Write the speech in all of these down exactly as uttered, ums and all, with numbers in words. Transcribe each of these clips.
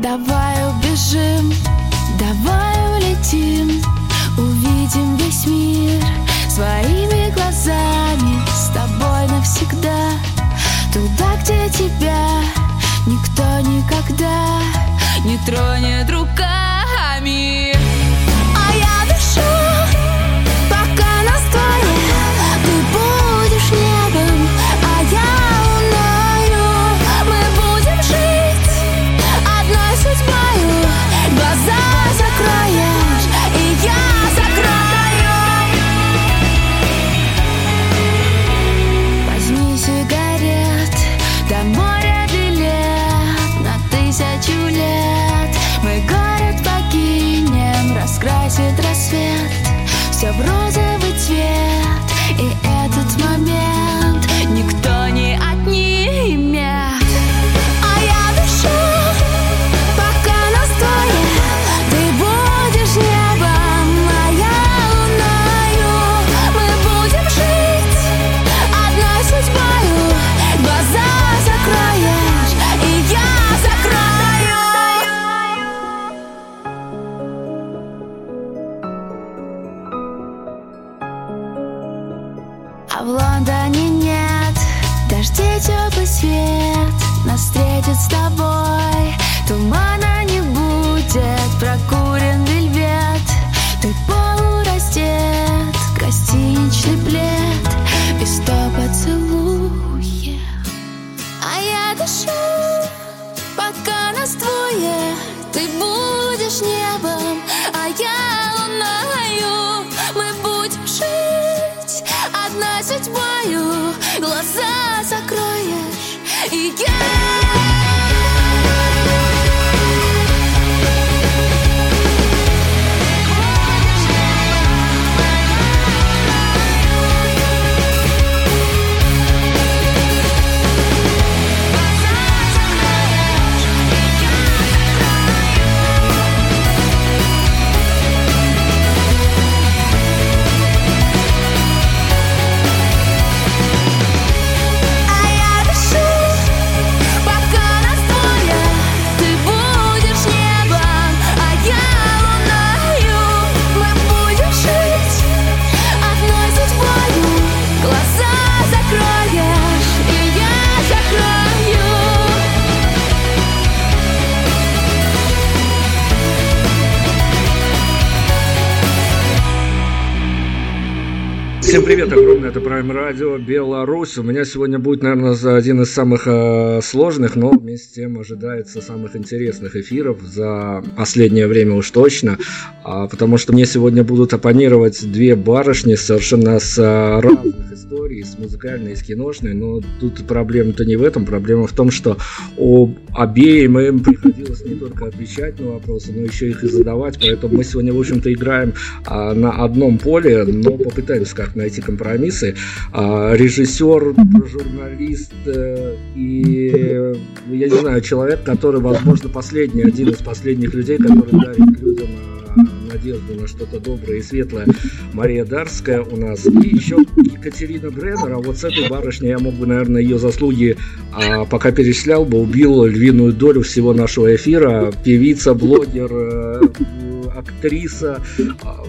Давай убежим, давай улетим, увидим весь мир своими глазами. С тобой навсегда, туда, где тебя никто никогда не тронет руками. А я дышу, пока нас двое. Ты будешь небом, а я... Глаза закроешь, и я закрою. Возьми сигарет, до моря билет на тысячу лет. Мы город покинем, раскрасит рассвет все в розовый цвет, и этот момент никто не отнимет. В Лондоне нет дождей, теплый свет нас встретит с тобой. Тумана не будет, прокурен вельвет. Ты полурастет, гостиничный плед и сто поцелуев. А я дышу, пока нас двое. Ты будешь небом, а я луною. Мы будем жить одной судьбою, глаза закроешь, и я... Всем привет, огромное, это Prime Radio Беларусь. У меня сегодня будет, наверное, один из самых э, сложных, но вместе с тем ожидается самых интересных эфиров за последнее время уж точно, а, потому что мне сегодня будут оппонировать две барышни совершенно с а, разных историй, с музыкальной и с киношной, но тут проблема-то не в этом, проблема в том, что об обеим им приходилось не только отвечать на вопросы, но еще их и задавать, поэтому мы сегодня, в общем-то, играем а, на одном поле, но попытаемся как-то найти компромиссы. Режиссер, журналист и, я не знаю, человек, который, возможно, последний, один из последних людей, который дарит людям надежду на что-то доброе и светлое. Мария Дарская у нас. И еще Екатерина Бреннер. А вот с этой барышней я мог бы, наверное, ее заслуги, пока перечислял бы, убил львиную долю всего нашего эфира. Певица, блогер, актриса.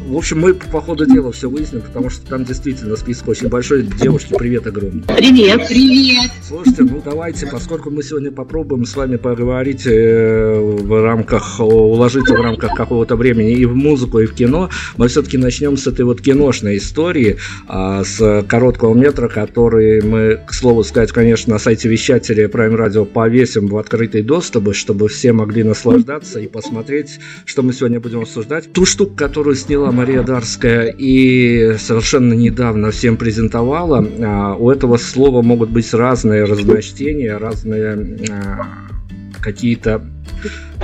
В общем, мы по ходу дела все выясним, потому что там действительно список очень большой. Девушки, привет огромный. Привет, привет. Слушайте, ну давайте, поскольку мы сегодня попробуем с вами поговорить в рамках, уложиться в рамках какого-то времени и в музыку, и в кино, мы все-таки начнем с этой вот киношной истории, с короткого метра, который мы, к слову сказать, конечно, на сайте вещателя Prime Radio повесим в открытый доступ, чтобы все могли наслаждаться и посмотреть, что мы сегодня будем обсуждать. сказать. Ту штуку, которую сняла Мария Дарская и совершенно недавно всем презентовала, у этого слова могут быть разные разночтения, разные какие-то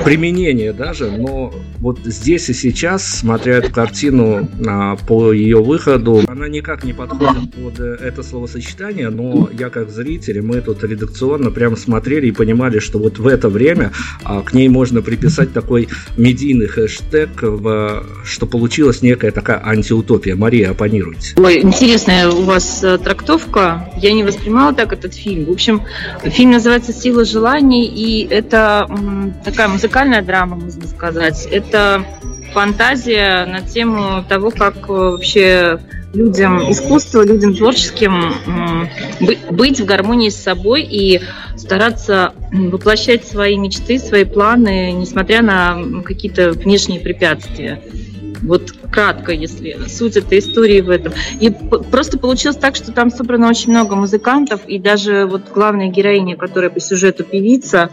применения даже, но вот здесь и сейчас, смотря эту картину а, по ее выходу, она никак не подходит под это словосочетание, но я как зритель, мы тут редакционно прямо смотрели и понимали, что вот в это время а, к ней можно приписать такой медийный хэштег, в, что получилась некая такая антиутопия. Мария, оппонируйте. Ой, интересная у вас трактовка, я не воспринимала так этот фильм. В общем, фильм называется «Сила желаний», и это м, такая музыкальная Музыкальная драма, можно сказать. Это фантазия на тему того, как вообще людям искусства, людям творческим быть в гармонии с собой и стараться воплощать свои мечты, свои планы, несмотря на какие-то внешние препятствия. Вот кратко, если суть этой истории в этом. И просто получилось так, что там собрано очень много музыкантов, и даже вот главная героиня, которая по сюжету певица,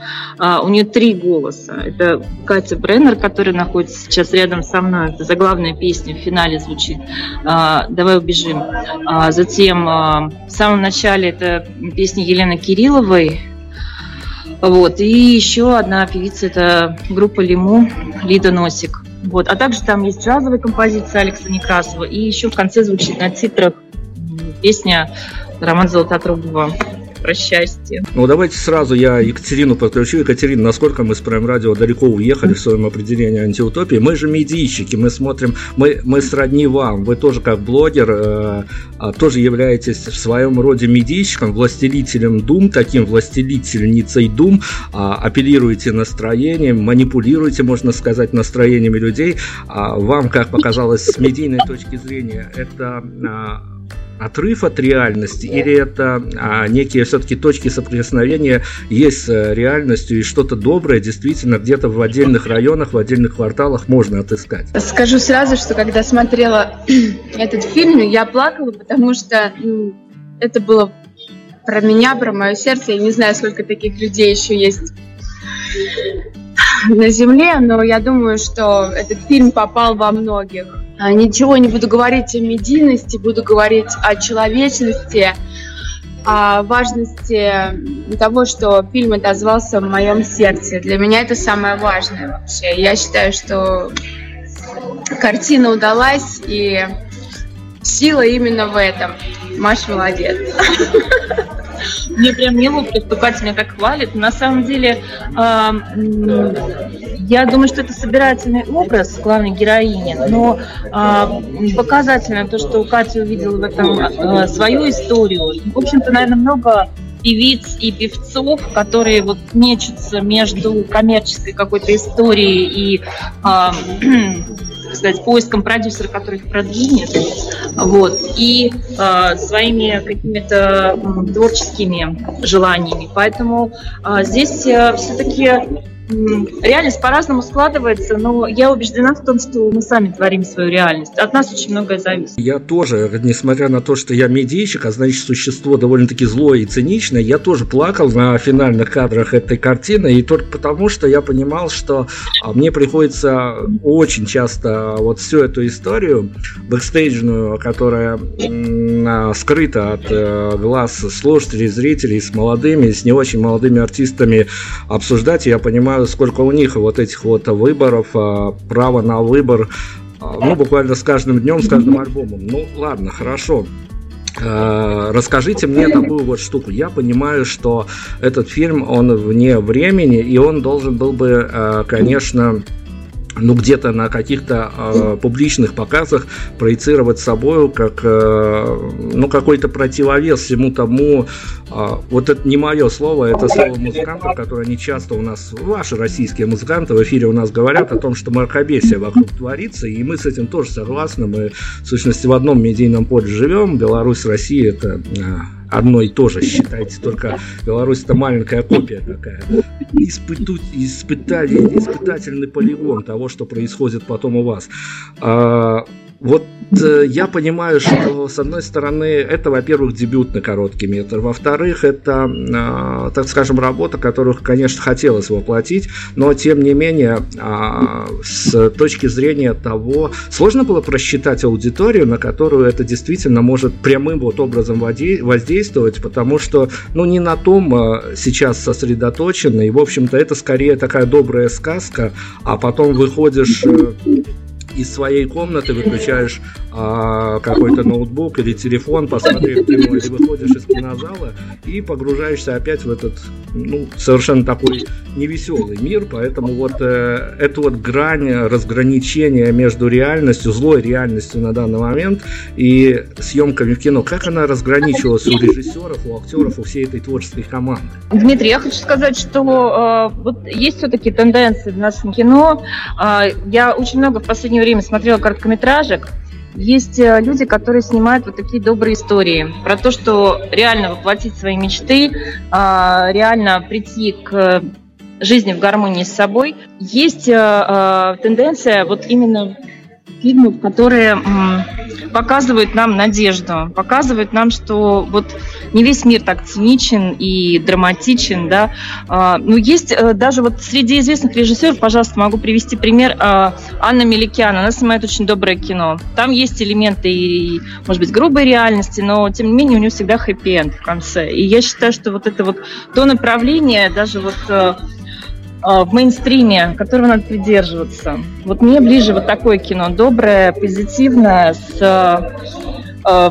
у нее три голоса. Это Катя Бреннер, которая находится сейчас рядом со мной. Это заглавная песня, в финале звучит «Давай убежим». Затем в самом начале это песня Елены Кирилловой. Вот. И еще одна певица, это группа «Лиму», Лида Носик. Вот. А также там есть джазовая композиция Александра Некрасова. И еще в конце звучит на титрах песня Романа Золототrogov про счастье. Ну, давайте сразу я Екатерину подключу. Екатерина, насколько мы с Prime Radio далеко уехали в своем определении антиутопии. Мы же медийщики, мы смотрим, мы, мы сродни вам. Вы тоже как блогер, э, тоже являетесь в своем роде медийщиком, властелителем дум, таким властелительницей дум, э, апеллируете настроением, манипулируете, можно сказать, настроениями людей. Э, вам, как показалось, с медийной точки зрения, это... Э, отрыв от реальности, или это а, некие все-таки точки соприкосновения есть с реальностью, и что-то доброе действительно где-то в отдельных районах, в отдельных кварталах можно отыскать? Скажу сразу, что когда смотрела этот фильм, я плакала, потому что это было про меня, про мое сердце. Я не знаю, сколько таких людей еще есть на земле, но я думаю, что этот фильм попал во многих. Ничего не буду говорить о медийности, буду говорить о человечности, о важности того, что фильм отозвался в моем сердце. Для меня это самое важное вообще. Я считаю, что картина удалась, и сила именно в этом. Маш, молодец. Мне прям неловко, что Катя меня так хвалит. На самом деле, э, я думаю, что это собирательный образ главной героини, но э, показательно то, что Катя увидела в этом э, свою историю. В общем-то, наверное, много певиц и певцов, которые вот мечутся между коммерческой какой-то историей и... Э, сказать, поиском продюсера, который их продвинет, вот, и э, своими какими-то м, творческими желаниями. Поэтому э, здесь э, все-таки м, реальность по-разному складывается, но я убеждена в том, что мы сами творим свою реальность. От нас очень многое зависит. Я тоже, несмотря на то, что я медийщик, а значит, существо довольно-таки злое и циничное, я тоже плакал на финальных кадрах этой картины, и только потому, что я понимал, что мне приходится очень часто вот всю эту историю бэкстейджную, которая м- скрыта от э, глаз слушателей, зрителей, с молодыми, с не очень молодыми артистами обсуждать. И я понимаю, сколько у них вот этих вот выборов, э, права на выбор, э, ну, буквально с каждым днем, с каждым альбомом. Ну, ладно, хорошо. Расскажите мне такую вот штуку. Я понимаю, что этот фильм, он вне времени, и он должен был бы, э, конечно... ну, где-то на каких-то э, публичных показах проецировать собою как, э, ну, какой-то противовес всему тому, э, вот это не мое слово, это слово музыкантов, которые не часто у нас, ваши российские музыканты в эфире у нас говорят о том, что мракобесие вокруг творится, и мы с этим тоже согласны, мы, в сущности, в одном медийном поле живем, Беларусь, Россия, это... Э, одно и то же, считайте, только Беларусь — это маленькая копия такая. Испыту... Испытали... Испытательный полигон того, что происходит потом у вас. А... Вот э, я понимаю, что, с одной стороны, это, во-первых, дебют на короткий метр, во-вторых, это, э, так скажем, работа, которую, конечно, хотелось воплотить, но, тем не менее, э, с точки зрения того, сложно было просчитать аудиторию, на которую это действительно может прямым вот образом воздействовать, потому что, ну, не на том э, сейчас сосредоточено, и, в общем-то, это скорее такая добрая сказка, а потом выходишь... Э, из своей комнаты, выключаешь а, какой-то ноутбук или телефон, посмотрев кино, или выходишь из кинозала и погружаешься опять в этот, ну, совершенно такой невеселый мир. Поэтому вот э, эту вот грань разграничения между реальностью, злой реальностью на данный момент и съемками в кино, как она разграничилась у режиссеров, у актеров, у всей этой творческой команды? Дмитрий, я хочу сказать, что э, вот есть все-таки тенденции в нашем кино. Э, я очень много в последнее время смотрела короткометражек. Есть люди, которые снимают вот такие добрые истории про то, что реально воплотить свои мечты, реально прийти к жизни в гармонии с собой. Есть тенденция вот именно фильмов, которые показывают нам надежду, показывают нам, что вот не весь мир так циничен и драматичен, да. Но есть даже вот среди известных режиссеров, пожалуйста, могу привести пример, Анна Меликяна, она снимает очень доброе кино. Там есть элементы, и, может быть, грубой реальности, но, тем не менее, у нее всегда хэппи-энд в конце. И я считаю, что вот это вот то направление, даже вот... в мейнстриме, которого надо придерживаться. Вот мне ближе вот такое кино, доброе, позитивное, с э,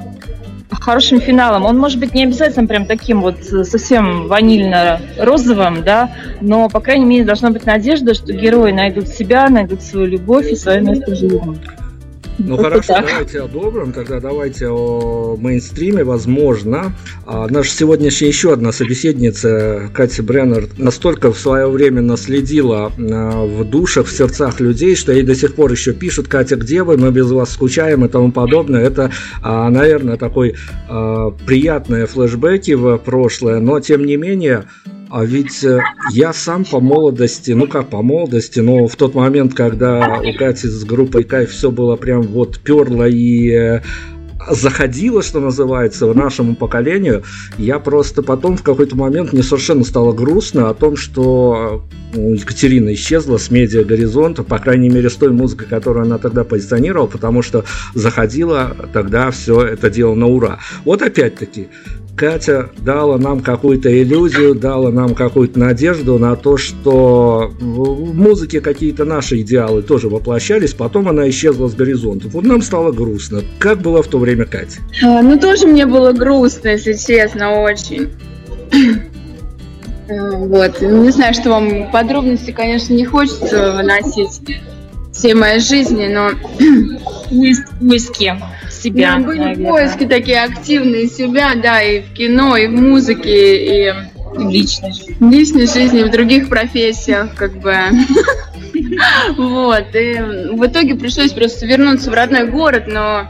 хорошим финалом. Он может быть не обязательно прям таким вот совсем ванильно-розовым, да, но, по крайней мере, должна быть надежда, что герои найдут себя, найдут свою любовь и свое место в жизни. Ну вот хорошо, так. Давайте о добром, тогда давайте о мейнстриме, возможно. А наша сегодняшняя еще одна собеседница, Катя Бреннер, настолько в свое время наследила в душах, в сердцах людей, что ей до сих пор еще пишут: «Катя, где вы? Мы без вас скучаем» и тому подобное. Это, наверное, такой приятные флешбеки в прошлое, но тем не менее... А ведь я сам по молодости, ну как по молодости, но в тот момент, когда у Кати с группой «Кайф» все было прям вот перло и заходило, что называется, в нашему поколению, я просто потом в какой-то момент мне совершенно стало грустно о том, что Екатерина исчезла с медиагоризонта, по крайней мере, с той музыкой, которую она тогда позиционировала, потому что заходила тогда все это дело на ура. Вот опять-таки, Катя дала нам какую-то иллюзию, дала нам какую-то надежду на то, что в музыке какие-то наши идеалы тоже воплощались, потом она исчезла с горизонта. Вот нам стало грустно. Как было в то время, Катя? Ну, тоже мне было грустно, если честно, очень. Вот. Не знаю, что вам подробности, конечно, не хочется выносить всей моей жизни, но... Поиски себя. Ну, были наверное. Поиски такие активные себя, да, и в кино, и в музыке, и... В личной жизни. В личной жизни, в других профессиях, как бы... Вот, и в итоге пришлось просто вернуться в родной город, но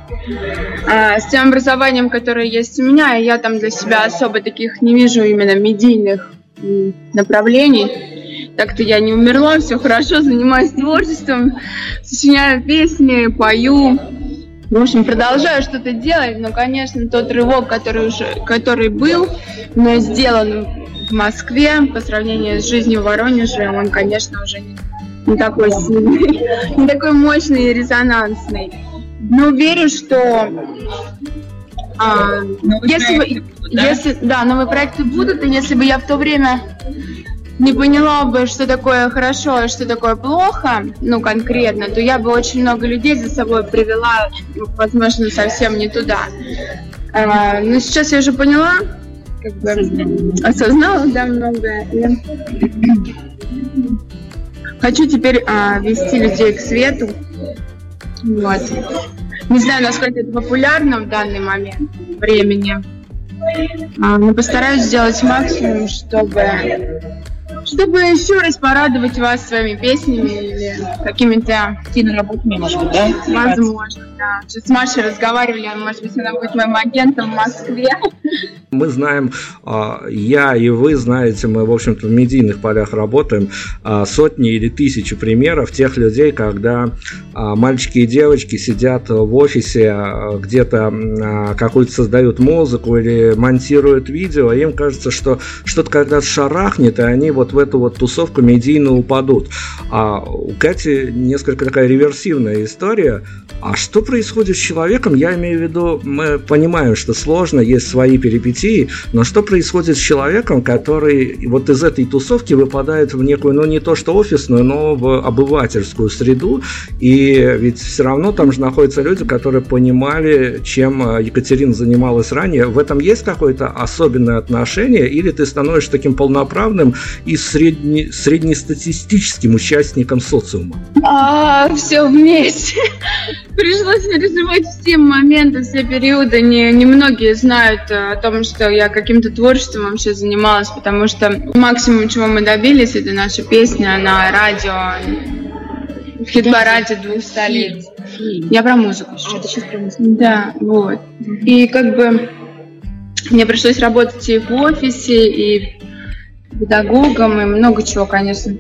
а, с тем образованием, которое есть у меня, я там для себя особо таких не вижу именно медийных направлений. Так-то я не умерла, все хорошо, занимаюсь творчеством, сочиняю песни, пою. В общем, продолжаю что-то делать, но, конечно, тот рывок, который, уже, который был, но сделан в Москве по сравнению с жизнью в Воронеже, он, конечно, уже не... Не такой сильный, не такой мощный и резонансный. Но верю, что а, если, бы, будут, да? если да, новые проекты будут, и если бы я в то время не поняла бы, что такое хорошо и что такое плохо, ну конкретно, то я бы очень много людей за собой привела, возможно, совсем не туда. А, но сейчас я уже поняла, как бы осознала, да, многое. Хочу теперь а, вести людей к свету. Вот. Не знаю, насколько это популярно в данный момент времени, а, но постараюсь сделать максимум, чтобы, чтобы еще раз порадовать вас своими песнями или какими-то киноработами, может быть, да? Возможно, да. Сейчас с Машей разговаривали, может быть, она будет моим агентом в Москве. Мы знаем, я и вы знаете, мы, в общем-то, в медийных полях работаем, сотни или тысячи примеров тех людей, когда мальчики и девочки сидят в офисе, где-то какую-то создают музыку или монтируют видео, и им кажется, что что-то когда-то шарахнет, и они вот в эту вот тусовку медийно упадут. А у Кати несколько такая реверсивная история. А что происходит с человеком? Я имею в виду, мы понимаем, что сложно, есть свои перипетии, но что происходит с человеком, который вот из этой тусовки выпадает в некую, ну не то что офисную, но в обывательскую среду, и ведь все равно там же находятся люди, которые понимали, чем Екатерина занималась ранее. В этом есть какое-то особенное отношение, или ты становишься таким полноправным и средне, среднестатистическим участником социума? А, все вместе. Пришлось переживать все моменты, все периоды. Не, не многие знают о том, что что я каким-то творчеством вообще занималась, потому что максимум, чего мы добились, это наша песня на радио, в хит-параде двух столиц. Я про музыку сейчас. А, да, вот. И как бы мне пришлось работать и в офисе, и педагогом, и много чего, конечно,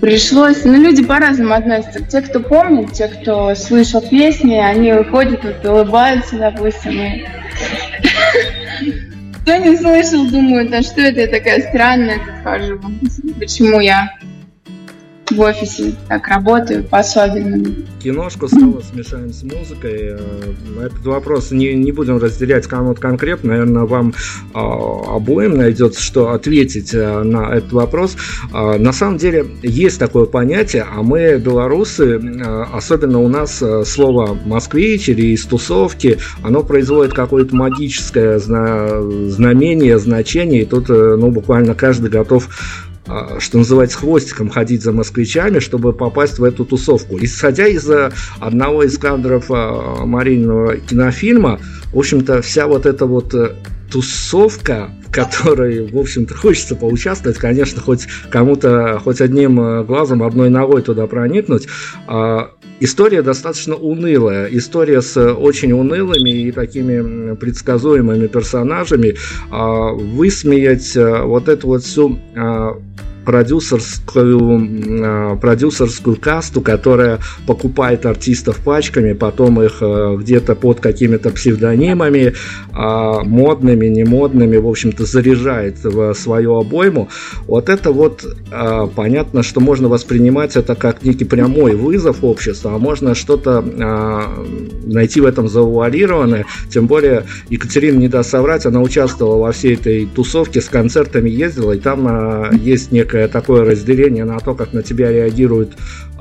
пришлось. Но люди по-разному относятся. Те, кто помнит, те, кто слышал песни, они выходят, вот, улыбаются, допустим, и... Кто не слышал, думают, а что это я такая странная, как хожу, почему я в офисе так работаю по-особенному. Киношку снова смешаем с музыкой. Этот вопрос не, не будем разделять кому-то конкретно. Наверное, вам обоим найдется, что ответить на этот вопрос. На самом деле есть такое понятие, а мы, белорусы, особенно у нас слово «москвич» или «из тусовки», оно производит какое-то магическое знамение, значение, и тут ну, буквально каждый готов, что называется, хвостиком ходить за москвичами, чтобы попасть в эту тусовку. Исходя из одного из кадров Мариного кинофильма, в общем-то, вся вот эта вот тусовка, в которой, в общем-то, хочется поучаствовать, конечно, хоть кому-то, хоть одним глазом, одной ногой туда проникнуть. История достаточно унылая. История с очень унылыми и такими предсказуемыми персонажами. Высмеять вот эту вот всю продюсерскую, продюсерскую касту, которая покупает артистов пачками, потом их где-то под какими-то псевдонимами, модными, немодными, в общем-то, заряжает в свою обойму. Вот это вот, понятно, что можно воспринимать это как некий прямой вызов обществу, а можно что-то найти в этом завуалированное. Тем более, Екатерина, не даст соврать, она участвовала во всей этой тусовке, с концертами ездила, и там есть некая такое разделение на то, как на тебя реагируют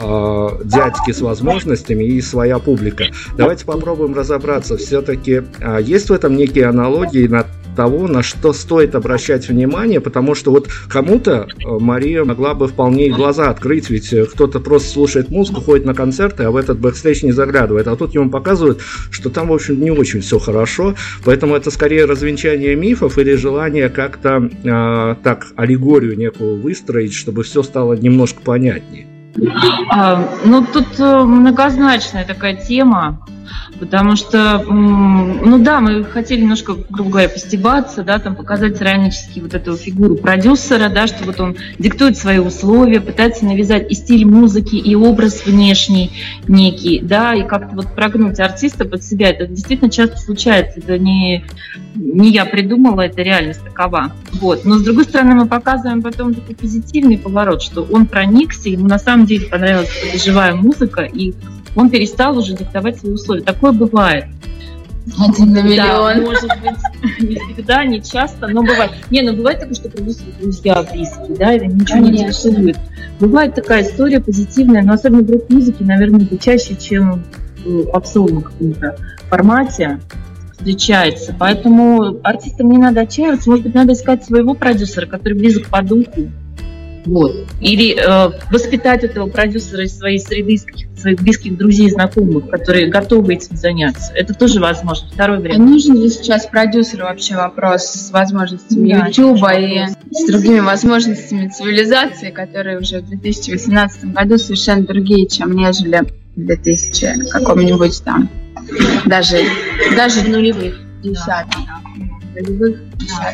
э, дядьки с возможностями и своя публика. Давайте попробуем разобраться. Все-таки э, есть в этом некие аналогии на того, на что стоит обращать внимание, потому что вот кому-то Мария могла бы вполне и глаза открыть, ведь кто-то просто слушает музыку, ходит на концерты, а в этот бэкстейдж не заглядывает, а тут ему показывают, что там, в общем, не очень все хорошо, поэтому это скорее развенчание мифов или желание как-то э, так аллегорию некую выстроить, чтобы все стало немножко понятнее. А, ну, тут многозначная такая тема, потому что, ну да, мы хотели немножко, грубо говоря, постебаться, да, там показать иронически вот эту фигуру продюсера, да, что вот он диктует свои условия, пытается навязать и стиль музыки, и образ внешний некий, да, и как-то вот прогнуть артиста под себя. Это действительно часто случается, это не, не я придумала, это реальность такова. Вот. Но с другой стороны, мы показываем потом такой позитивный поворот, что он проникся, ему на самом деле понравилась живая музыка, и он перестал уже диктовать свои условия. Такое бывает. Один на миллион. Да, может быть, не всегда, не часто, но бывает. Не, ну бывает такое, что продюсеры друзья близкие, да, или ничего не интересует. Бывает такая история позитивная, но особенно группа музыки, наверное, это чаще, чем в абсолютном каком-то формате встречается. Поэтому артистам не надо отчаиваться, может быть, надо искать своего продюсера, который близок по духу. Вот. Или э, воспитать этого продюсера из своей среды, из своих близких друзей, знакомых, которые готовы этим заняться. Это тоже возможно. Второй вариант. А нужен ли сейчас продюсеру вообще вопрос с возможностями да, Ютуба и с другими возможностями цивилизации, которые уже в две тысячи восемнадцатом году совершенно другие, чем нежели в две тысячи каком-нибудь там, даже, даже нулевых, десятых. волевых. Да.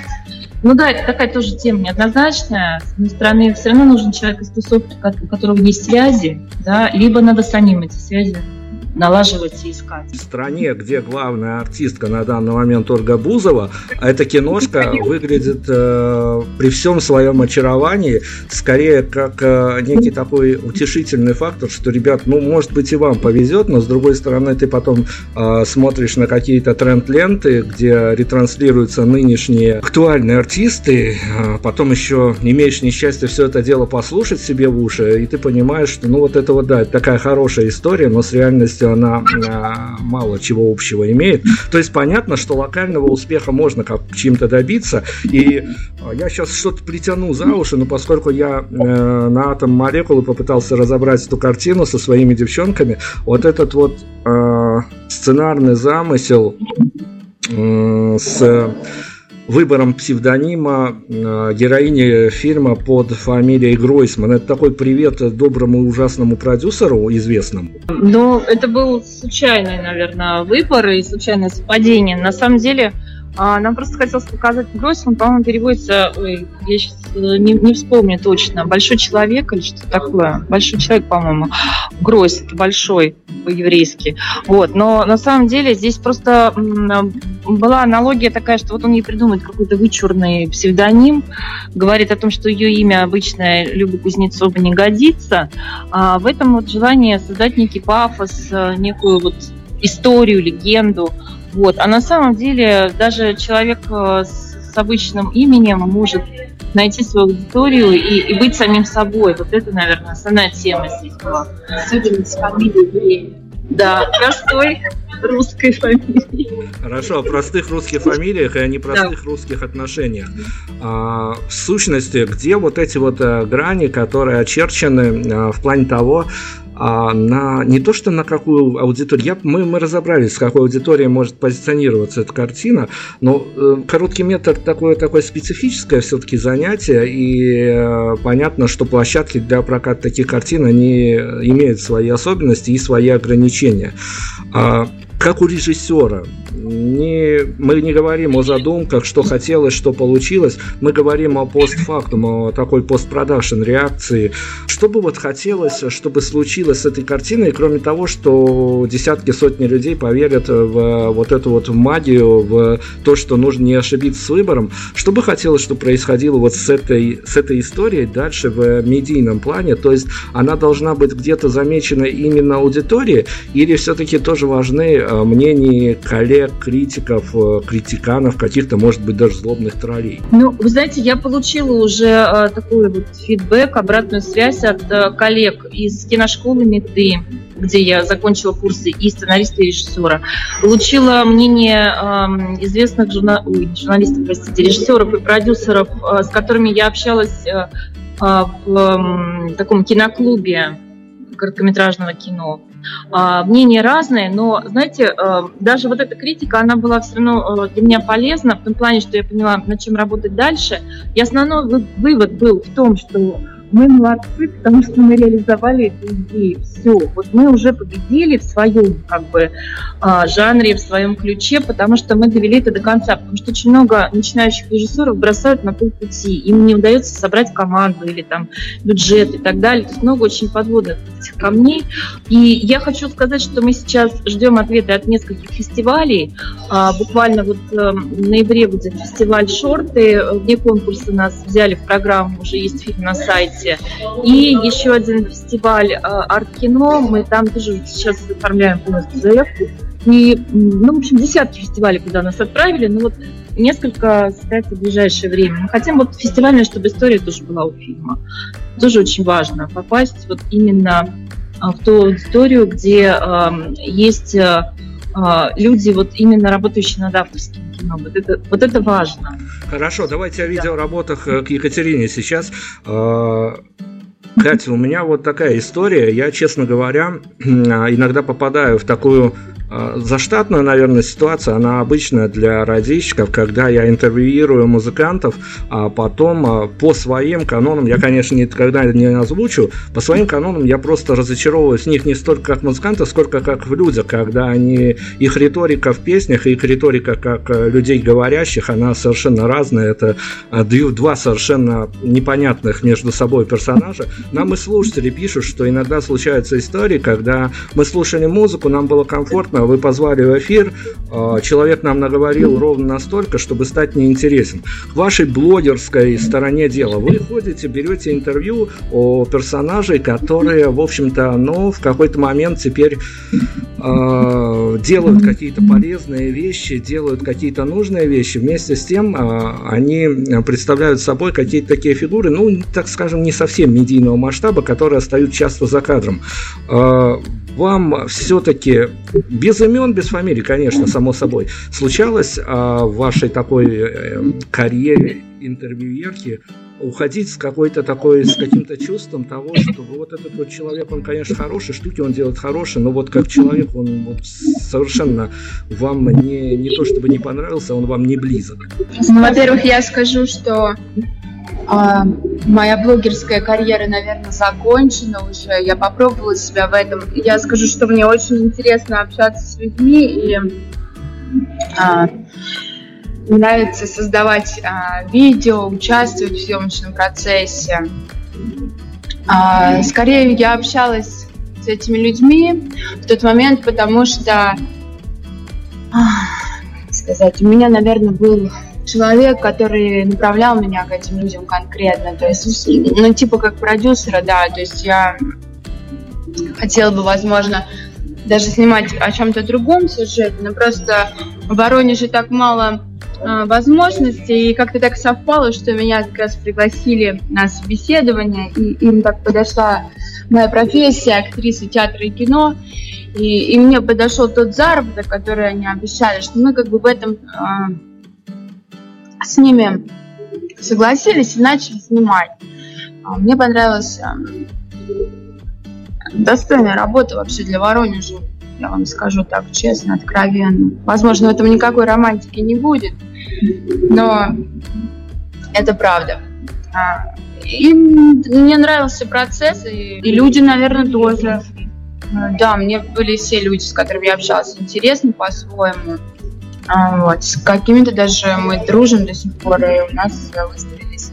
Ну да, это такая тоже тема неоднозначная. С одной стороны, все равно нужен человек из тусовки, у которого есть связи, да, либо надо самим эти связи налаживать и искать. В стране, где главная артистка на данный момент Ольга Бузова, эта киношка выглядит э, при всем своем очаровании скорее как э, некий такой утешительный фактор, что, ребят, ну, может быть, и вам повезет, но, с другой стороны, ты потом э, смотришь на какие-то тренд-ленты, где ретранслируются нынешние актуальные артисты, э, потом еще имеешь несчастье все это дело послушать себе в уши, и ты понимаешь, что, ну, вот это вот, да, это такая хорошая история, но с реальностью она мало чего общего имеет. То есть понятно, что локального успеха можно как чем-то добиться. И я сейчас что-то притяну за уши, но поскольку я э, на атом молекулы попытался разобрать эту картину со своими девчонками, вот этот вот э, сценарный замысел э, с выбором псевдонима э, героини фильма под фамилией Гройсман. Это такой привет доброму и ужасному продюсеру известному. Ну, это был случайный, наверное, выбор и случайное совпадение. На самом деле, э, нам просто хотелось показать Гройсман, по-моему, переводится, ой, я сейчас не, не вспомню точно, «большой человек» или что-то такое. «Большой человек», по-моему. Гройс, это «большой» по-еврейски. Вот. Но на самом деле здесь просто... М- была аналогия такая, что вот он ей придумает какой-то вычурный псевдоним, говорит о том, что ее имя обычное Любы Кузнецова не годится, а в этом вот желание создать некий пафос, некую вот историю, легенду. Вот. А на самом деле даже человек с обычным именем может найти свою аудиторию и, и быть самим собой. Вот это, наверное, основная тема здесь была. Особенно с фамилией Бреннер. Да, простой русской фамилии. Хорошо, о простых русских фамилиях и о непростых да. русских отношениях. А, в сущности, где вот эти вот грани, которые очерчены а, в плане того, а, на не то что на какую аудиторию, я, мы, мы разобрались, с какой аудиторией может позиционироваться эта картина, но э, короткий метр такое, такое специфическое все-таки занятие, и э, понятно, что площадки для проката таких картин, они имеют свои особенности и свои ограничения. А, как у режиссера, не, мы не говорим о задумках, что хотелось, что получилось, мы говорим о постфактум, о такой постпродакшн реакции. Что бы вот хотелось, чтобы случилось с этой картиной, кроме того, что десятки, сотни людей поверят в вот эту вот магию, в то, что нужно не ошибиться с выбором, что бы хотелось, чтобы происходило вот с этой, с этой историей дальше в медийном плане, то есть она должна быть где-то замечена именно аудиторией, или все-таки тоже важны мнения коллег, критиков, критиканов, каких-то, может быть, даже злобных троллей? Ну, вы знаете, я получила уже э, такой вот фидбэк, обратную связь от э, коллег из киношколы «Меты», где я закончила курсы и сценариста, и режиссера. Получила мнение э, известных журна... Ой, журналистов, простите, режиссеров и продюсеров, э, с которыми я общалась э, э, в э, таком киноклубе короткометражного кино. Мнения разные, но, знаете, даже вот эта критика, она была все равно для меня полезна в том плане, что я поняла, над чем работать дальше. И основной вывод был в том, что мы молодцы, потому что мы реализовали эту идею. Все, вот мы уже победили в своем как бы жанре, в своем ключе, потому что мы довели это до конца. Потому что очень много начинающих режиссеров бросают на полпути, им не удается собрать команду или там бюджет и так далее. То есть много очень подводных этих камней. И я хочу сказать, что мы сейчас ждем ответы от нескольких фестивалей. Буквально вот в ноябре будет фестиваль «Шорты». Вне конкурса нас взяли в программу, уже есть фильм на сайте. И еще один фестиваль э, арт-кино, мы там тоже сейчас оформляем полностью заявку. И, ну, в общем, десятки фестивалей, куда нас отправили, но вот несколько состоится в ближайшее время. Мы хотим вот фестивальное, чтобы история тоже была у фильма. Тоже очень важно попасть вот именно в ту аудиторию, где э, есть... Э, люди, вот именно работающие над авторским кино. Вот это, вот это важно. Хорошо, давайте о видеоработах да. к Екатерине сейчас. Катя, у меня вот такая история. Я, честно говоря, иногда попадаю в такую Заштатная, наверное, ситуация, она обычная для радищиков, когда я интервьюирую музыкантов, а потом по своим канонам, я, конечно, никогда не озвучу, по своим канонам я просто разочаровываюсь в них не столько как музыкантов, сколько как в людях, когда они, их риторика в песнях и их риторика как людей говорящих, она совершенно разная, это два совершенно непонятных между собой персонажа. Нам и слушатели пишут, что иногда случаются истории, когда мы слушали музыку, нам было комфортно, вы позвали в эфир, человек нам наговорил ровно настолько, чтобы стать неинтересен. В вашей блогерской стороне дела вы ходите, берете интервью о персонажей, которые, в общем-то, ну, в какой-то момент теперь э, делают какие-то полезные вещи, делают какие-то нужные вещи. Вместе с тем э, они представляют собой какие-то такие фигуры, ну, так скажем, не совсем медийного масштаба, которые остаются часто за кадром. Э, вам все-таки... Без имен, без фамилий, конечно, само собой. Случалось а, в вашей такой э, карьере интервьюерки уходить с какой-то такой, с каким-то чувством того, что вот этот вот человек, он, конечно, хороший, штуки он делает хорошие, но вот как человек он вот, совершенно вам не, не то чтобы не понравился, он вам не близок? Ну, во-первых, я скажу, что а, моя блогерская карьера, наверное, закончена уже. Я попробовала себя в этом. Я скажу, что мне очень интересно общаться с людьми и а, нравится создавать а, видео, участвовать в съемочном процессе. А, скорее я общалась с этими людьми в тот момент, потому что, как сказать, у меня, наверное, был человек, который направлял меня к этим людям конкретно, то есть, ну, типа как продюсера, да, то есть я хотела бы, возможно, даже снимать о чем-то другом сюжете, но просто в Воронеже так мало э, возможностей, и как-то так совпало, что меня как раз пригласили на собеседование, и им так подошла моя профессия, актриса театра и кино, и, и мне подошел тот заработок, который они обещали, что мы как бы в этом... Э, с ними согласились и начали снимать. Мне понравилась достойная работа вообще для Воронежа, я вам скажу так честно, откровенно. Возможно, в этом никакой романтики не будет, но это правда. И мне нравился процесс, и люди, наверное, тоже. Да, мне были все люди, с которыми я общалась, интересны по-своему. Вот. С какими-то даже мы дружим до сих пор, и у нас выстроились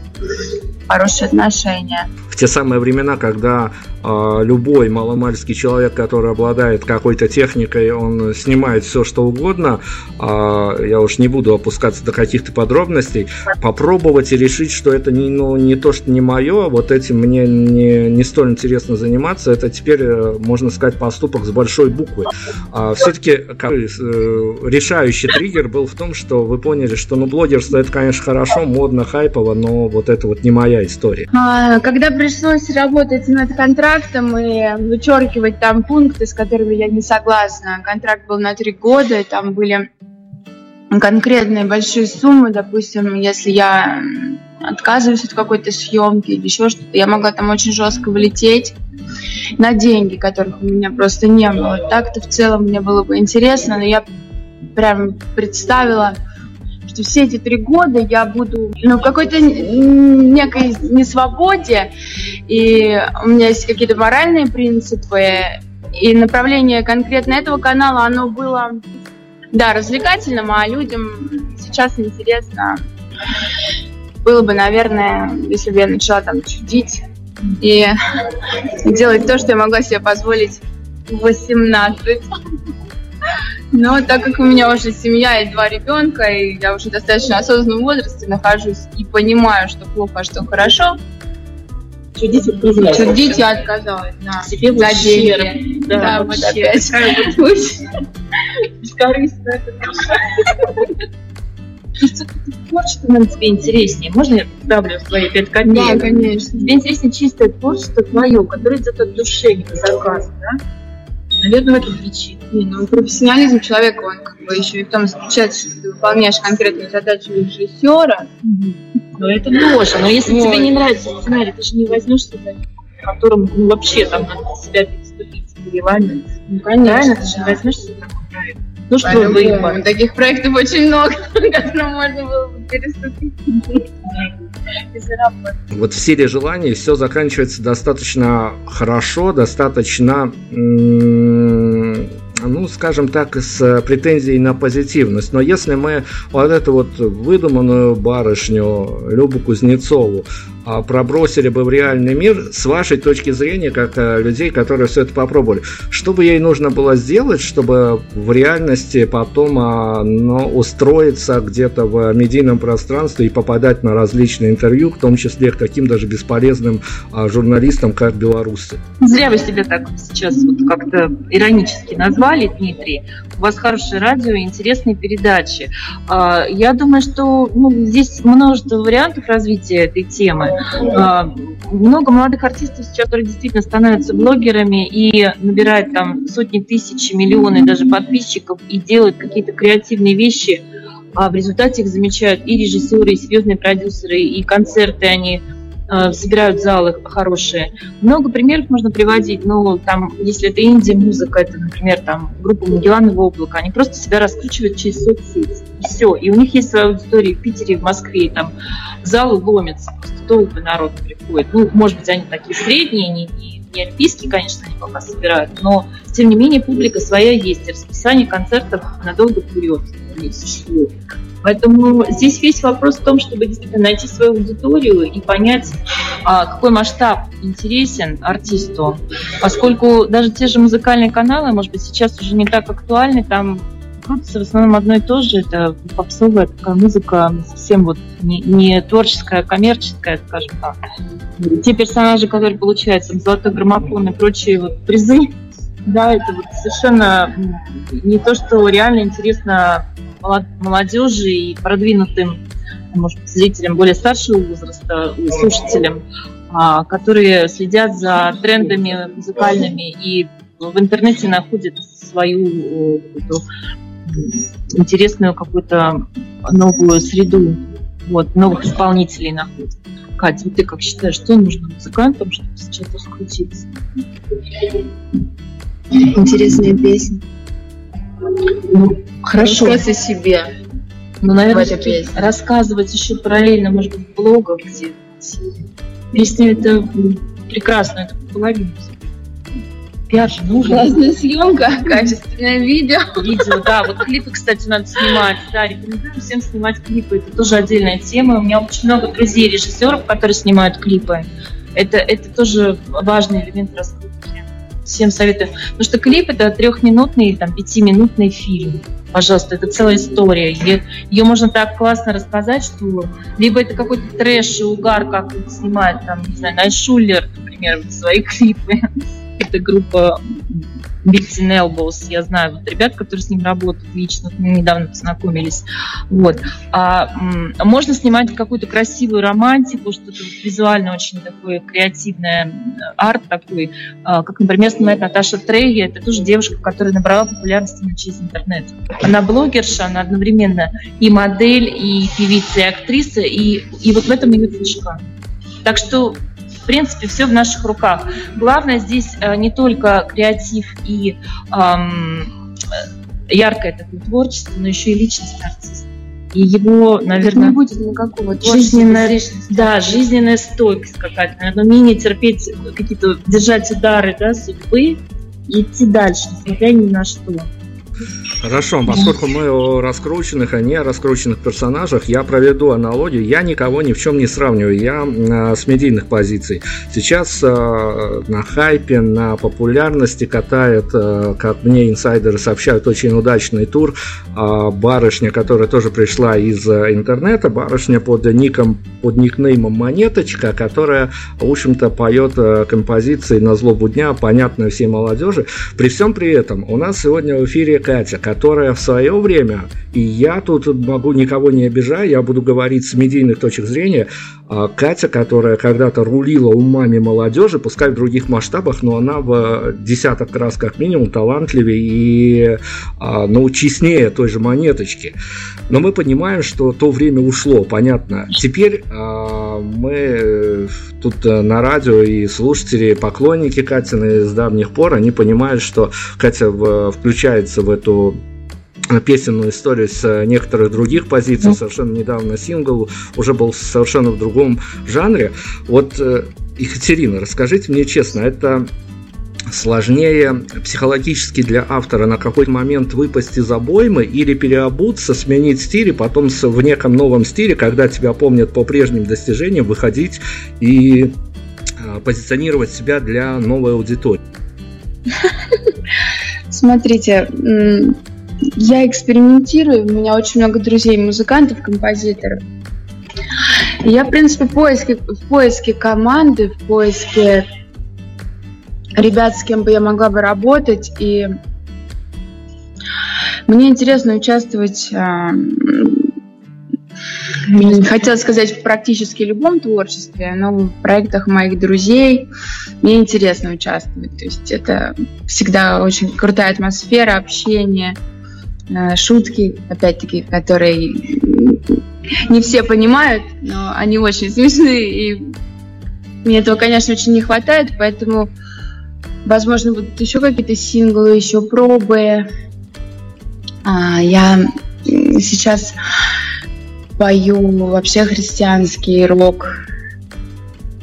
хорошие отношения. В те самые времена, когда э, любой маломальский человек, который обладает какой-то техникой, он снимает все, что угодно, э, я уж не буду опускаться до каких-то подробностей, попробовать и решить, что это не, ну, не то, что не мое, вот этим мне не, не столь интересно заниматься, это теперь, можно сказать, поступок с большой буквы. Э, все-таки как, э, решающий триггер был в том, что вы поняли, что ну, блогерство, это, конечно, хорошо, модно, хайпово, но вот это вот не моя история. А, когда пришлось работать над контрактом и вычеркивать там пункты, с которыми я не согласна, контракт был на три года, и там были конкретные большие суммы, допустим, если я отказываюсь от какой-то съемки или еще что-то, я могла там очень жестко влететь на деньги, которых у меня просто не было. Так-то в целом мне было бы интересно, но я прям представила, что все эти три года я буду, ну, в какой-то некой несвободе, и у меня есть какие-то моральные принципы, и направление конкретно этого канала, оно было, да, развлекательным, а людям сейчас интересно было бы, наверное, если бы я начала там чудить и делать то, что я могла себе позволить в восемнадцать. Но так как у меня уже семья и два ребенка, и я уже достаточно осознанном возрасте нахожусь и понимаю, что плохо, а что хорошо, чудить отказалась. Чудить я отказалась, да. Себе в ущерб. Да, да, вот опять. Бескорыстная душа. Творчество, наверное, тебе интереснее. Можно я вставлю свои пять копеек? Да, конечно. Тебе интереснее чистое творчество твое, которое идет от души, не на заказ, да? Наверное, это причина. Не, ну, профессионализм человека, он как бы еще и в том заключается, что ты выполняешь конкретную задачу режиссера. Mm-hmm. Но это тоже. Но если вот тебе не нравится сценарий, ты же не возьмешься за него, которым, ну, вообще там надо себя переступить с перелами. Ну, конечно, да, ты же не возьмешься за такой проект. Ну что, вы... Таких проектов очень много, которые можно было бы переступить и заработать. Вот в серии желаний все заканчивается достаточно хорошо, достаточно, ну, скажем так, с претензией на позитивность. Но если мы вот эту вот выдуманную барышню Любу Кузнецову пробросили бы в реальный мир, с вашей точки зрения, как людей, которые все это попробовали, что бы ей нужно было сделать, чтобы в реальности потом ну, устроиться где-то в медийном пространстве и попадать на различные интервью, в том числе к таким даже бесполезным журналистам, как белорусы? Зря вы себя так сейчас вот как-то иронически назвали, Дмитрий. У вас хорошее радио, интересные передачи. Я думаю, что ну, здесь множество вариантов развития этой темы. Много молодых артистов сейчас, которые действительно становятся блогерами и набирают там сотни тысяч, миллионы даже подписчиков и делают какие-то креативные вещи, а в результате их замечают и режиссеры, и серьезные продюсеры, и концерты они собирают залы хорошие. Много примеров можно приводить, но там, если это инди-музыка, это, например, там, группа Магелланового облака, они просто себя раскручивают через соцсети, и все. И у них есть своя аудитория в Питере, в Москве, там залы ломятся, просто толпы народа приходят. Ну, может быть, они такие средние, не, не, не олимпийские, конечно, они пока собирают, но, тем не менее, публика своя есть, и расписание концертов надолго вперед не существует. Поэтому здесь весь вопрос в том, чтобы действительно найти свою аудиторию и понять, какой масштаб интересен артисту. Поскольку даже те же музыкальные каналы, может быть, сейчас уже не так актуальны, там крутится в основном одно и то же. Это попсовая такая музыка, совсем вот не, не творческая, а коммерческая, скажем так. Те персонажи, которые получают там, золотой граммофон и прочие вот призы, да, это вот совершенно не то, что реально интересно молодежи и продвинутым, может быть, зрителям более старшего возраста, слушателям, которые следят за трендами музыкальными и в интернете находят свою интересную какую-то новую среду, вот, новых исполнителей находят. Катя, ты как считаешь, что нужно музыкантам, чтобы сейчас раскрутиться? Интересные песни. Ну, хорошо. Рассказывай себе. Ну, наверное, рассказывать еще параллельно, может быть, в блогах, где песня это прекрасно, это половина. Пиар же нужен. Классная съемка, качественное видео. Видео, да. Вот клипы, кстати, надо снимать. Да, рекомендую всем снимать клипы. Это тоже отдельная тема. У меня очень много друзей режиссеров, которые снимают клипы. Это, это тоже важный элемент раскрутки. Всем советую. Потому что клип – это трехминутный, там, пятиминутный фильм. Пожалуйста, это целая история. Ее, ее можно так классно рассказать, что либо это какой-то трэш и угар, как снимает, там, не знаю, Найшуллер, например, вот свои клипы. Это группа Bits and Elbows. Я знаю вот ребят, которые с ним работают лично. Мы недавно познакомились. Вот. А, м- можно снимать какую-то красивую романтику, что-то вот визуально очень такое креативное, арт такой. А, как, например, снимает Наташа Трейги. Это тоже девушка, которая набрала популярность через интернет. Она блогерша, она одновременно и модель, и певица, и актриса. И, и вот в этом ее фишка. Так что в принципе, все в наших руках. Главное здесь не только креатив и эм, яркое такое творчество, но еще и личность артиста. И его, наверное, не будет никакого жизненная, да, жизненная стойкость какая-то, наверное, умение терпеть какие-то, держать удары, да, судьбы и идти дальше, несмотря ни на что. Хорошо, поскольку мы о раскрученных, а не о раскрученных персонажах, я проведу аналогию. Я никого ни в чем не сравниваю, я с медийных позиций. Сейчас на хайпе, на популярности катает, как мне инсайдеры сообщают, очень удачный тур барышня, которая тоже пришла из интернета, барышня под ником, под никнеймом Монеточка, которая, в общем-то, поет композиции на злобу дня, понятно всей молодежи. При всем при этом у нас сегодня в эфире Катя, которая в свое время, и я тут могу никого не обижать, я буду говорить с медийных точек зрения, Катя, которая когда-то рулила умами молодежи, пускай в других масштабах, но она в десяток раз как минимум талантливее и ну, честнее той же Монеточки. Но мы понимаем, что то время ушло, понятно. Теперь мы тут на радио и слушатели, поклонники Катины с давних пор, они понимают, что Катя включается в эту песенную историю с некоторых других позиций, mm-hmm. совершенно недавно сингл уже был совершенно в другом жанре. Вот, Екатерина, расскажите мне честно, это сложнее психологически для автора на какой-то момент выпасть из обоймы или переобуться, сменить стиль и потом в неком новом стиле, когда тебя помнят по прежним достижениям, выходить и позиционировать себя для новой аудитории? Смотрите, я экспериментирую, у меня очень много друзей музыкантов, композиторов. Я, в принципе, в поиске, в поиске команды, в поиске ребят, с кем бы я могла бы работать, и мне интересно участвовать, э, хотела сказать, в практически любом творчестве, но в проектах моих друзей мне интересно участвовать, то есть это всегда очень крутая атмосфера, общение, э, шутки, опять-таки, которые не все понимают, но они очень смешные, и мне этого, конечно, очень не хватает, поэтому возможно, будут еще какие-то синглы, еще пробы. А, я сейчас пою вообще христианский рок.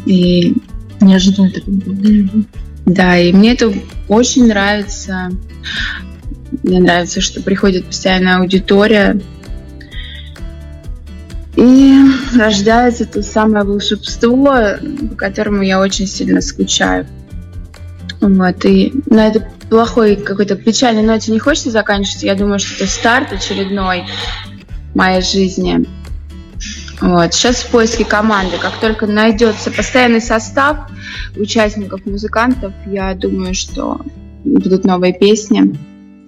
И неожиданно это было. Да, и мне это очень нравится. Мне нравится, что приходит постоянная аудитория. И рождается то самое волшебство, по которому я очень сильно скучаю. Вот, и на этой плохой какой-то печальной ноте не хочется заканчивать. Я думаю, что это старт очередной моей жизни. Вот. Сейчас в поиске команды. Как только найдется постоянный состав участников, музыкантов, я думаю, что будут новые песни.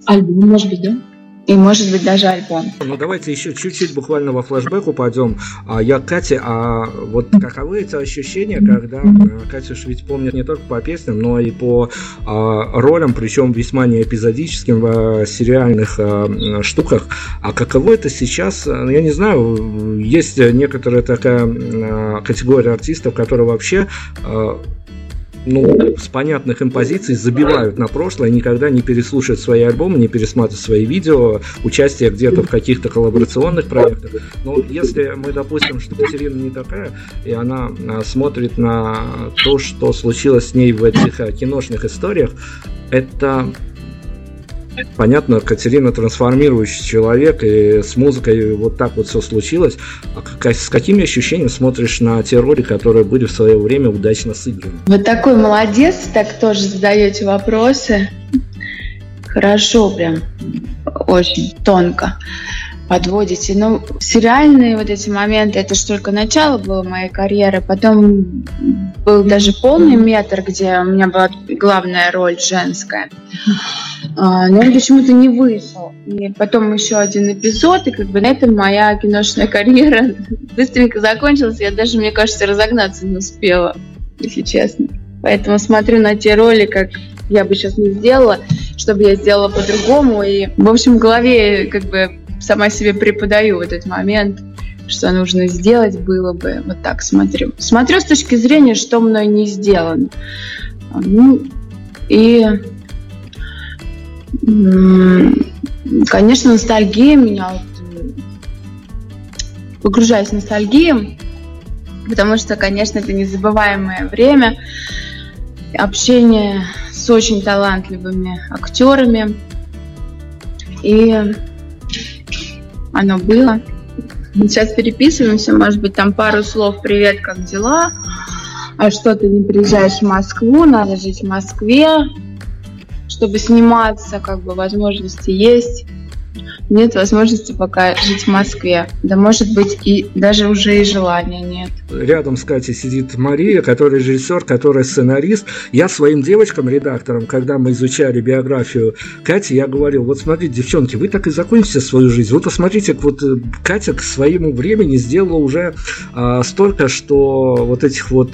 Альбом, может быть, да? И, может быть, даже альбом. Ну, давайте еще чуть-чуть буквально во флешбэк упадем. Я к Кате, а вот каковы эти ощущения, когда Катя уж ведь помнит не только по песням, но и по а, ролям, причем весьма не эпизодическим, в сериальных а, штуках. А каково это сейчас? Я не знаю, есть некоторая такая а, категория артистов, которые вообще... А, ну, с понятных им позиций забивают на прошлое, никогда не переслушают свои альбомы, не пересматривают свои видео, участие где-то в каких-то коллаборационных проектах. Но если мы допустим, что Екатерина не такая, и она смотрит на то, что случилось с ней в этих киношных историях, это... Понятно, Екатерина трансформирующий человек, и с музыкой вот так вот все случилось. А с какими ощущениями смотришь на те роли, которые были в свое время удачно сыграны? Вы такой молодец, так тоже задаете вопросы. Хорошо прям, очень тонко подводите. Ну, сериальные вот эти моменты, это же только начало было моей карьеры. Потом был даже полный метр, где у меня была главная роль женская. Но он почему-то не вышел. И потом еще один эпизод, и как бы на этом моя киношная карьера быстренько закончилась. Я даже, мне кажется, разогнаться не успела, если честно. Поэтому смотрю на те роли, как я бы сейчас не сделала, что бы я сделала по-другому. И, в общем, в голове как бы сама себе преподаю вот этот момент, что нужно сделать было бы. Вот так смотрю. Смотрю с точки зрения, что мной не сделано. Ну, и... Конечно, ностальгия меня, погружаясь в ностальгию, потому что, конечно, это незабываемое время, общение с очень талантливыми актерами, и оно было. Сейчас переписываемся, может быть, там пару слов «Привет, как дела?», «А что ты не приезжаешь в Москву?», «Надо жить в Москве», чтобы сниматься, как бы возможности есть. Нет возможности пока жить в Москве. Да, может быть, и даже уже и желания нет. Рядом с Катей сидит Мария, которая режиссер, которая сценарист. Я своим девочкам, редакторам, когда мы изучали биографию Кати, я говорил: вот смотрите, девчонки, вы так и закончите свою жизнь. Вы посмотрите, вот Катя к своему времени сделала уже а, столько, что вот этих вот...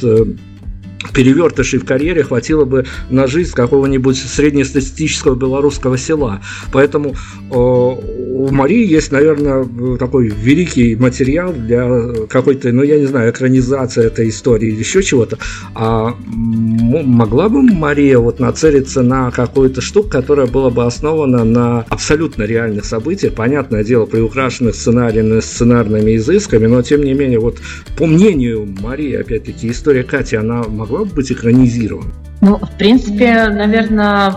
перевертышей в карьере хватило бы на жизнь какого-нибудь среднестатистического белорусского села. Поэтому э, у Марии есть, наверное, такой великий материал для какой-то, ну, я не знаю, экранизации этой истории или еще чего-то. А могла бы Мария вот нацелиться на какую-то штуку, которая была бы основана на абсолютно реальных событиях, понятное дело, приукрашенных сценариями, сценарными изысками, но тем не менее, вот по мнению Марии, опять-таки, история Кати, она могла бы быть экранизирована? Ну, в принципе, наверное,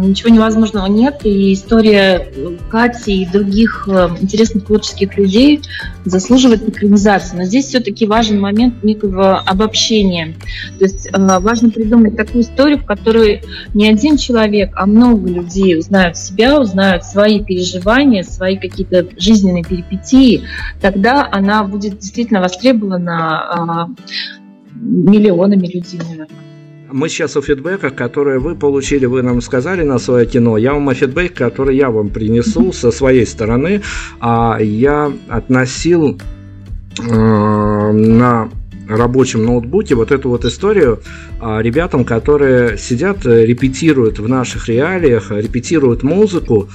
ничего невозможного нет. И история Кати и других интересных творческих людей заслуживает экранизации. Но здесь все-таки важен момент некого обобщения. То есть важно придумать такую историю, в которой не один человек, а много людей узнают себя, узнают свои переживания, свои какие-то жизненные перипетии. Тогда она будет действительно востребована миллионами людей, наверное. Мы сейчас о фидбэках, которые вы получили, вы нам сказали на свое кино. Я вам о фидбэке, который я вам принесу со своей стороны. Я относил на рабочем ноутбуке вот эту вот историю ребятам, которые сидят, репетируют в наших реалиях, репетируют музыку.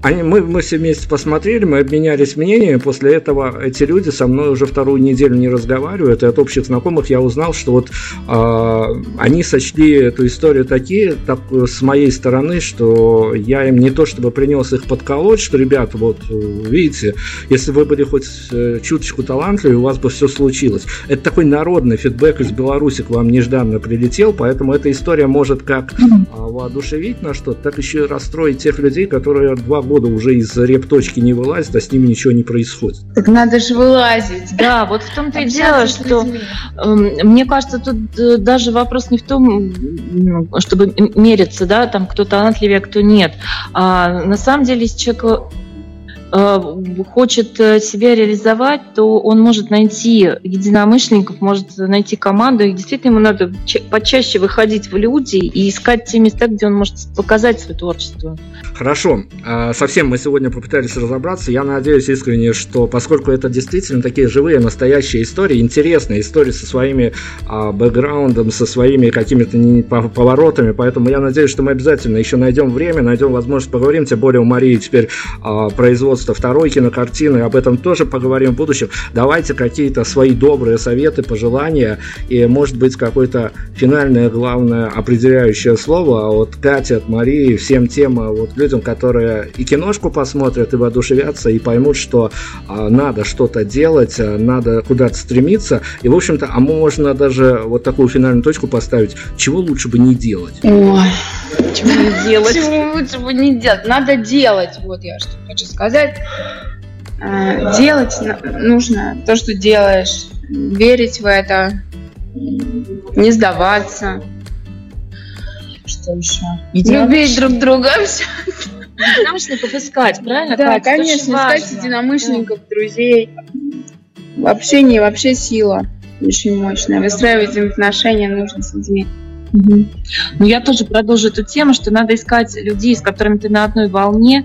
Они, мы, мы все вместе посмотрели, мы обменялись мнениями. После этого эти люди со мной уже вторую неделю не разговаривают. И от общих знакомых я узнал, что вот э, они сочли эту историю такие, так, с моей стороны, что я им не то чтобы принес их подколоть, что, ребята, вот видите, если вы были хоть чуточку талантливы, у вас бы все случилось. Это такой народный фидбэк из Беларуси к вам нежданно прилетел. Поэтому эта история может как э, воодушевить на что-то, так еще и расстроить тех людей, которые два года года уже из репточки не вылазит, а с ними ничего не происходит. Так надо же вылазить. Да, вот в том-то и дело, что мне кажется, тут даже вопрос не в том, чтобы мериться, да, там кто талантливее, кто нет. А на самом деле, если человек хочет себя реализовать, то он может найти единомышленников, может найти команду, и действительно ему надо почаще выходить в люди и искать те места, где он может показать свое творчество. Хорошо, совсем мы сегодня попытались разобраться, я надеюсь искренне, что поскольку это действительно такие живые, настоящие истории, интересные истории со своими бэкграундом, со своими какими-то поворотами, поэтому я надеюсь, что мы обязательно еще найдем время, найдем возможность поговорим, тем более у Марии теперь производство второй кинокартины, об этом тоже поговорим в будущем. Давайте какие-то свои добрые советы, пожелания и, может быть, какое-то финальное, главное, определяющее слово от Кати, от Марии, всем тем вот людям, которые и киношку посмотрят, и воодушевятся, и поймут, что а, надо что-то делать, надо куда-то стремиться. И, в общем-то, а можно даже вот такую финальную точку поставить, чего лучше бы не делать. Ой, чего не делать? Чего лучше бы не делать? Надо делать, вот я что хочу сказать. Делать нужно то, что делаешь, верить в это, не сдаваться. Что еще? Любить друг друга. Единомышленников искать, правильно? Да, Катя, конечно, искать единомышленников, да. Друзей. В общении вообще сила очень мощная. Выстраивать взаимоотношения нужно с людьми. Угу. Ну, я тоже продолжу эту тему, что надо искать людей, с которыми ты на одной волне,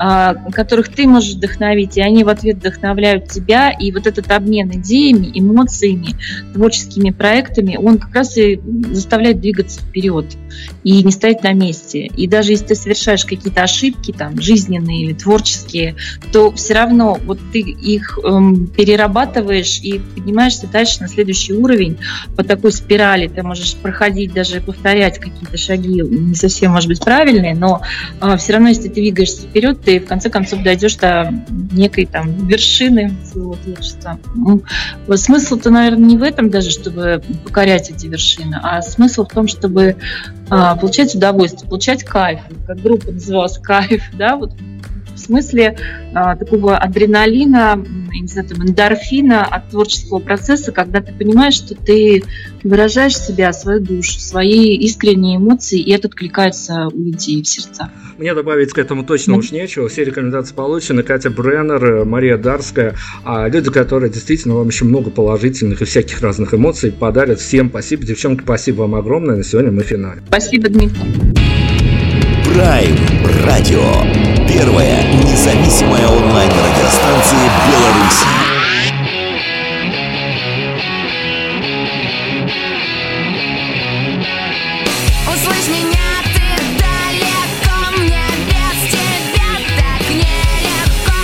э, которых ты можешь вдохновить, и они в ответ вдохновляют тебя, и вот этот обмен идеями, эмоциями, творческими проектами, он как раз и заставляет двигаться вперед и не стоять на месте. И даже если ты совершаешь какие-то ошибки, там, жизненные или творческие, то все равно вот ты их эм, перерабатываешь и поднимаешься дальше на следующий уровень. По такой спирали ты можешь проходить даже даже повторять какие-то шаги не совсем, может быть, правильные, но э, все равно, если ты двигаешься вперед, ты в конце концов дойдешь до некой там вершины своего творчества. Ну, смысл-то, наверное, не в этом даже, чтобы покорять эти вершины, а смысл в том, чтобы э, получать удовольствие, получать кайф, как группа называлась «Кайф», да, вот в смысле э, такого адреналина, не знаю, там, эндорфина от творческого процесса, когда ты понимаешь, что ты выражаешь себя, свою душу, свои искренние эмоции, и это откликается у людей в сердца. Мне добавить к этому точно mm-hmm. уж нечего. Все рекомендации получены. Катя Бреннер, Мария Дарская, люди, которые действительно вам еще много положительных и всяких разных эмоций подарят. Всем спасибо. Девчонки, спасибо вам огромное. На сегодня мы в финале. Спасибо, Дмитрий. Prime Radio. Первая независимая онлайн-радиостанция Беларуси. Услышь меня, ты далеко, мне без тебя так нелегко.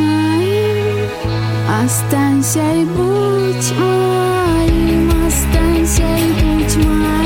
моим, останься и будь моим, останься и будь моим.